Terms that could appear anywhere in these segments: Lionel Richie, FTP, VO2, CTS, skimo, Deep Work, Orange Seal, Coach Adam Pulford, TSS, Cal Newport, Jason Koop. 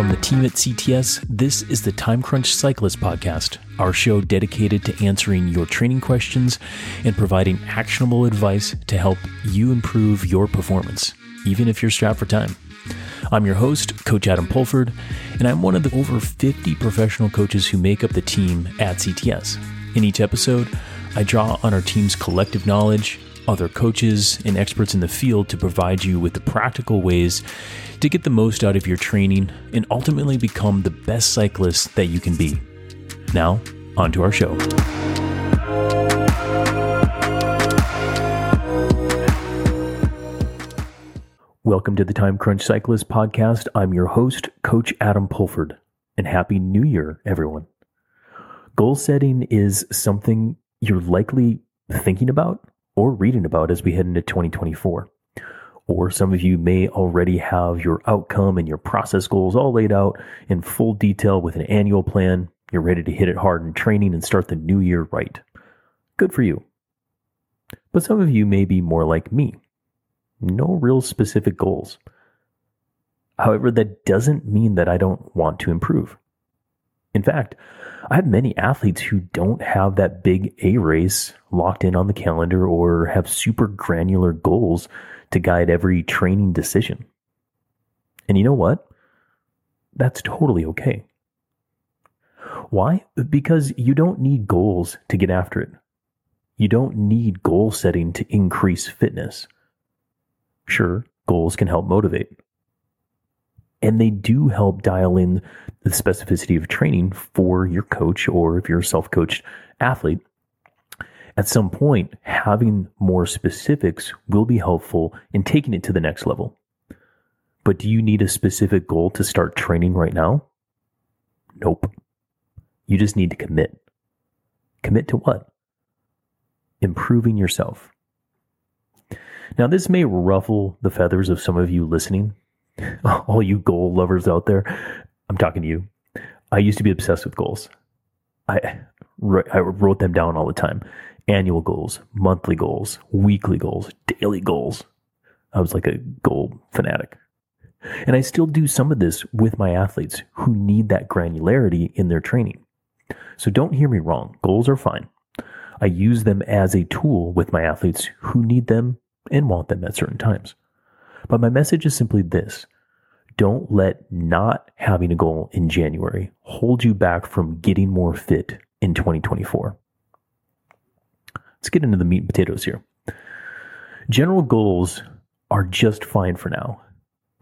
From the team at CTS, this is the Time Crunch Cyclist Podcast, our show dedicated to answering your training questions and providing actionable advice to help you improve your performance, even if you're strapped for time. I'm your host, Coach Adam Pulford, and I'm one of the over 50 professional coaches who make up the team at CTS. In each episode, I draw on our team's collective knowledge, other coaches, and experts in the field to provide you with the practical ways to get the most out of your training and ultimately become the best cyclist that you can be. Now, on to our show. Welcome to the Time Crunch Cyclist Podcast. I'm your host, Coach Adam Pulford, and Happy New Year, everyone. Goal setting is something you're likely thinking about or reading about as we head into 2024. Or some of you may already have your outcome and your process goals all laid out in full detail with an annual plan. You're ready to hit it hard in training and start the new year right. Good for you. But some of you may be more like me. No real specific goals. However, that doesn't mean that I don't want to improve. In fact, I have many athletes who don't have that big A race locked in on the calendar or have super granular goals to guide every training decision. And you know what? That's totally okay. Why? Because you don't need goals to get after it. You don't need goal setting to increase fitness. Sure, goals can help motivate. And they do help dial in the specificity of training for your coach, or if you're a self-coached athlete. At some point, having more specifics will be helpful in taking it to the next level. But do you need a specific goal to start training right now? Nope. You just need to commit. Commit to what? Improving yourself. Now, this may ruffle the feathers of some of you listening. All you goal lovers out there, I'm talking to you. I used to be obsessed with goals. I wrote them down all the time. Annual goals, monthly goals, weekly goals, daily goals. I was like a goal fanatic. And I still do some of this with my athletes who need that granularity in their training. So don't hear me wrong. Goals are fine. I use them as a tool with my athletes who need them and want them at certain times. But my message is simply this. Don't let not having a goal in January hold you back from getting more fit in 2024. Let's get into the meat and potatoes here. General goals are just fine for now.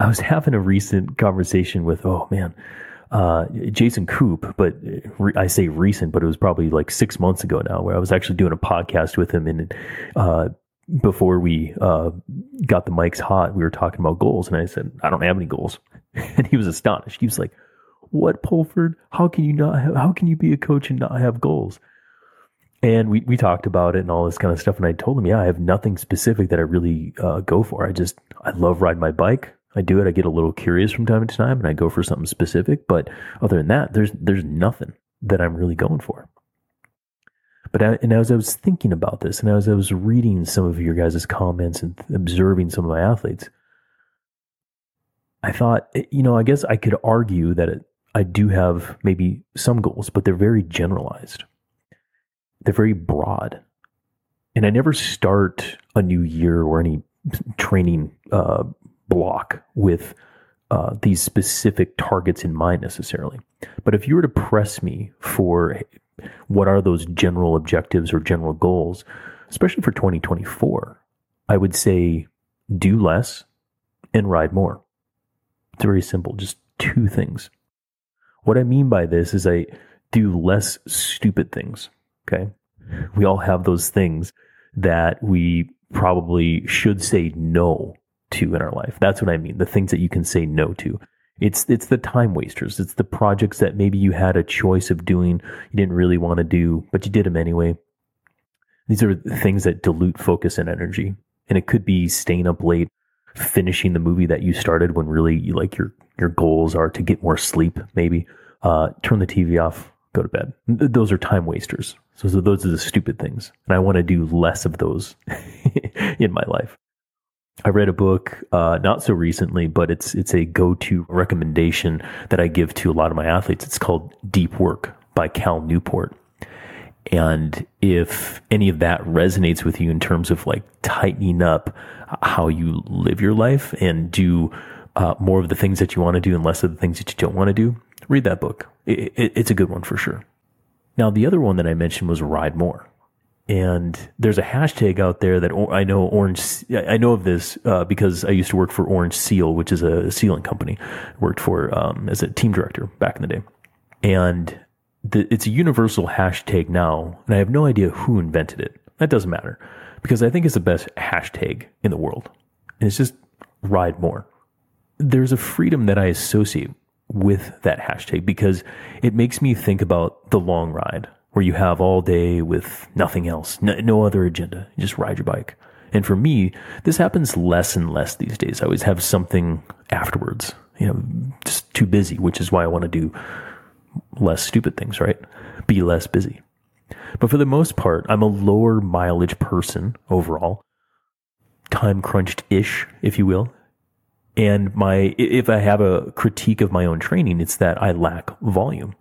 I was having a recent conversation with, Jason Koop, but I say recent, but it was probably like 6 months ago now, where I was actually doing a podcast with him, and before we got the mics hot, we were talking about goals, and I said, I don't have any goals. And he was astonished. He was like, what, Pulford? How can you be a coach and not have goals? And we talked about it and all this kind of stuff. And I told him, I have nothing specific that I really go for. I love riding my bike. I do it. I get a little curious from time to time and I go for something specific. But other than that, there's nothing that I'm really going for. But as I was thinking about this, and as I was reading some of your guys' comments and observing some of my athletes, I thought, I guess I could argue that I do have maybe some goals, but they're very generalized. They're very broad. And I never start a new year or any training block with these specific targets in mind necessarily. But if you were to press me for what are those general objectives or general goals, especially for 2024, I would say do less and ride more. It's very simple, just two things. What I mean by this is I do less stupid things, okay? We all have those things that we probably should say no to in our life. That's what I mean, the things that you can say no to. It's the time wasters. It's the projects that maybe you had a choice of doing, you didn't really want to do, but you did them anyway. These are things that dilute focus and energy. And it could be staying up late, finishing the movie that you started when really you, like your goals are to get more sleep, maybe. Turn the TV off, go to bed. Those are time wasters. So those are the stupid things. And I want to do less of those in my life. I read a book not so recently, but it's a go-to recommendation that I give to a lot of my athletes. It's called Deep Work by Cal Newport. And if any of that resonates with you in terms of like tightening up how you live your life and do more of the things that you want to do and less of the things that you don't want to do, read that book. It's a good one for sure. Now, the other one that I mentioned was Ride More. And there's a hashtag out there that I know of this because I used to work for Orange Seal, which is a sealing company. I worked for as a team director back in the day. And it's a universal hashtag now, and I have no idea who invented it. That doesn't matter, because I think it's the best hashtag in the world. And it's just Ride More. There's a freedom that I associate with that hashtag because it makes me think about the long ride where you have all day with nothing else, no other agenda. You just ride your bike. And for me, this happens less and less these days. I always have something afterwards, just too busy, which is why I want to do less stupid things, right? Be less busy. But for the most part, I'm a lower mileage person overall, time crunched-ish, if you will. And if I have a critique of my own training, it's that I lack volume.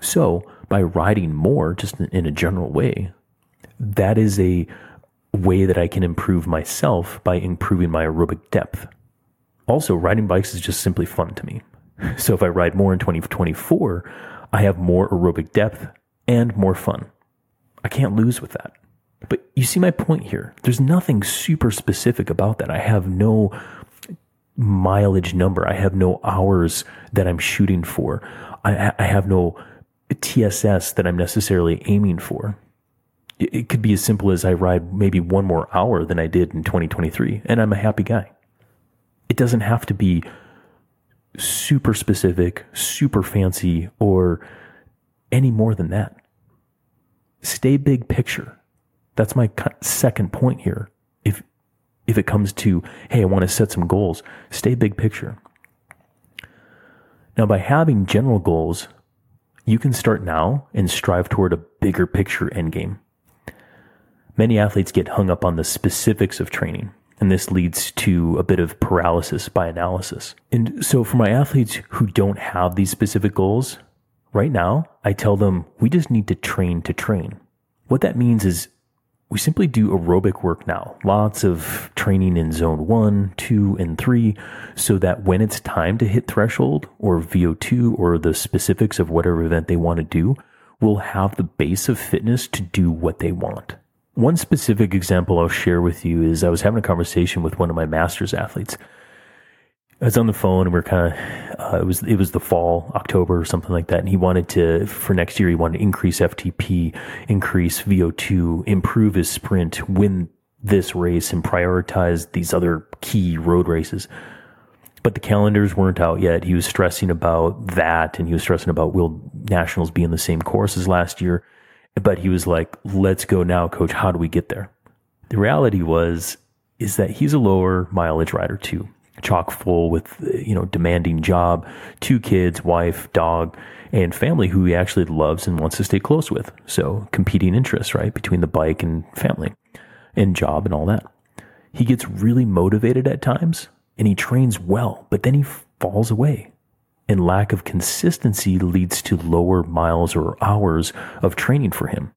So by riding more, just in a general way, that is a way that I can improve myself by improving my aerobic depth. Also, riding bikes is just simply fun to me. So if I ride more in 2024, I have more aerobic depth and more fun. I can't lose with that. But you see my point here. There's nothing super specific about that. I have no mileage number. I have no hours that I'm shooting for. I have no TSS that I'm necessarily aiming for. It could be as simple as I ride maybe one more hour than I did in 2023, and I'm a happy guy. It doesn't have to be super specific, super fancy, or any more than that. Stay big picture. That's my second point here. If it comes to, hey, I want to set some goals, stay big picture. Now, by having general goals, you can start now and strive toward a bigger picture endgame. Many athletes get hung up on the specifics of training, and this leads to a bit of paralysis by analysis. And so for my athletes who don't have these specific goals, right now, I tell them we just need to train to train. What that means is we simply do aerobic work now, lots of training in zone 1, 2, and 3, so that when it's time to hit threshold or VO2 or the specifics of whatever event they want to do, we'll have the base of fitness to do what they want. One specific example I'll share with you is I was having a conversation with one of my master's athletes. I was on the phone and we were kind of, it was the fall, October or something like that. And he wanted to, for next year, he wanted to increase FTP, increase VO2, improve his sprint, win this race and prioritize these other key road races. But the calendars weren't out yet. He was stressing about that. And he was stressing about will nationals be in the same course as last year? But he was like, let's go now, coach. How do we get there? The reality is that he's a lower mileage rider too. Chock full with, demanding job, 2 kids, wife, dog, and family who he actually loves and wants to stay close with. So competing interests, right? Between the bike and family and job and all that. He gets really motivated at times and he trains well, but then he falls away. And lack of consistency leads to lower miles or hours of training for him.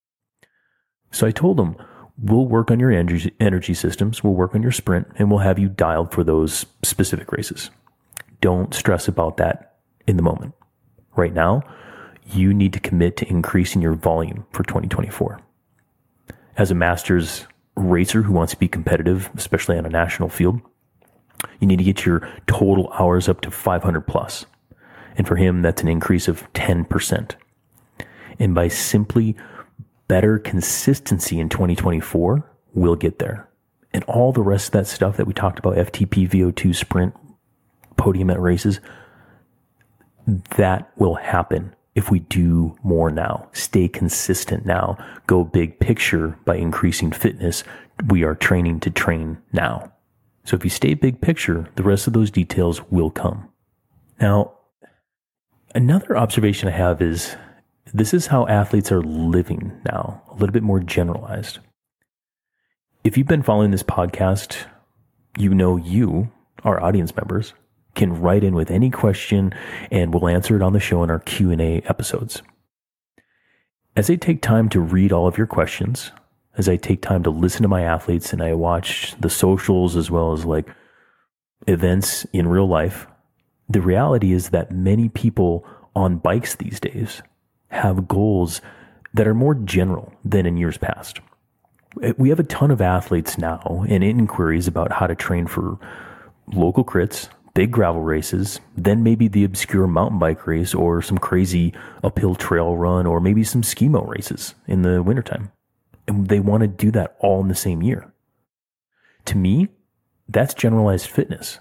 So I told him, we'll work on your energy systems, we'll work on your sprint, and we'll have you dialed for those specific races. Don't stress about that in the moment. Right now, you need to commit to increasing your volume for 2024. As a master's racer who wants to be competitive, especially on a national field, you need to get your total hours up to 500 plus. And for him, that's an increase of 10%. And by simply better consistency in 2024, we'll get there. And all the rest of that stuff that we talked about, FTP, VO2, sprint, podium at races, that will happen if we do more now. Stay consistent now. Go big picture by increasing fitness. We are training to train now. So if you stay big picture, the rest of those details will come. Now, another observation I have is, this is how athletes are living now, a little bit more generalized. If you've been following this podcast, you know you, our audience members, can write in with any question and we'll answer it on the show in our Q&A episodes. As I take time to read all of your questions, as I take time to listen to my athletes and I watch the socials as well as like events in real life, the reality is that many people on bikes these days have goals that are more general than in years past. We have a ton of athletes now and inquiries about how to train for local crits, big gravel races, then maybe the obscure mountain bike race or some crazy uphill trail run or maybe some skimo races in the wintertime. And they want to do that all in the same year. To me, that's generalized fitness.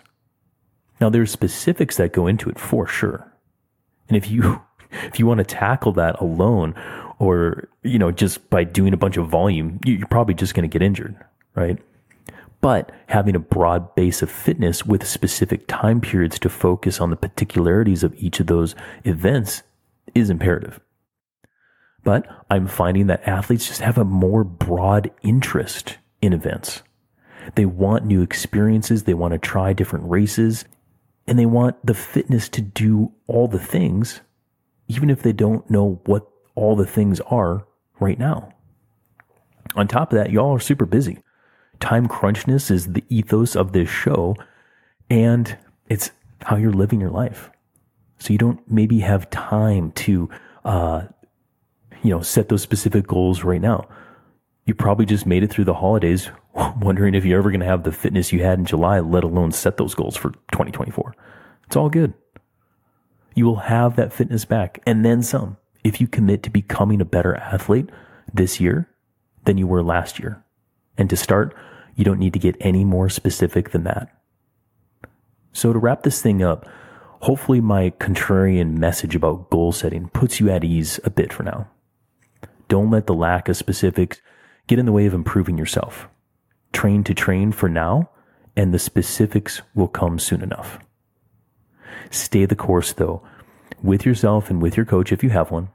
Now there's specifics that go into it for sure. And if you want to tackle that alone or, you know, just by doing a bunch of volume, you're probably just going to get injured, right? But having a broad base of fitness with specific time periods to focus on the particularities of each of those events is imperative. But I'm finding that athletes just have a more broad interest in events. They want new experiences, they want to try different races, and they want the fitness to do all the things, even if they don't know what all the things are right now. On top of that, y'all are super busy. Time crunchness is the ethos of this show, and it's how you're living your life. So you don't maybe have time to, set those specific goals right now. You probably just made it through the holidays wondering if you're ever going to have the fitness you had in July, let alone set those goals for 2024. It's all good. You will have that fitness back and then some. If you commit to becoming a better athlete this year than you were last year. And to start, you don't need to get any more specific than that. So to wrap this thing up, hopefully my contrarian message about goal setting puts you at ease a bit for now. Don't let the lack of specifics get in the way of improving yourself. Train to train for now, and the specifics will come soon enough. Stay the course though, with yourself and with your coach if you have one,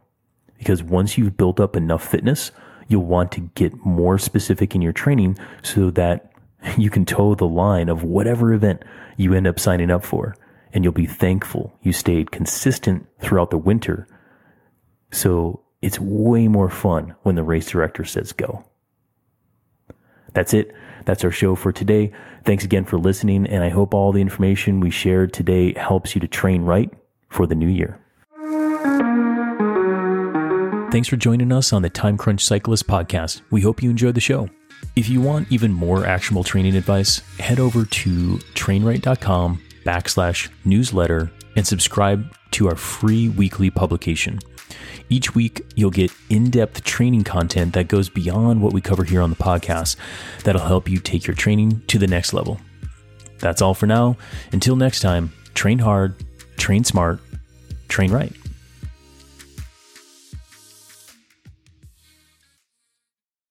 because once you've built up enough fitness, you'll want to get more specific in your training so that you can toe the line of whatever event you end up signing up for. And you'll be thankful you stayed consistent throughout the winter. So it's way more fun when the race director says go. That's it. That's our show for today. Thanks again for listening. And I hope all the information we shared today helps you to train right for the new year. Thanks for joining us on the Time Crunch Cyclist podcast. We hope you enjoyed the show. If you want even more actionable training advice, head over to trainright.com/newsletter and subscribe to our free weekly publication. Each week, you'll get in-depth training content that goes beyond what we cover here on the podcast. That'll help you take your training to the next level. That's all for now. Until next time, train hard, train smart, train right.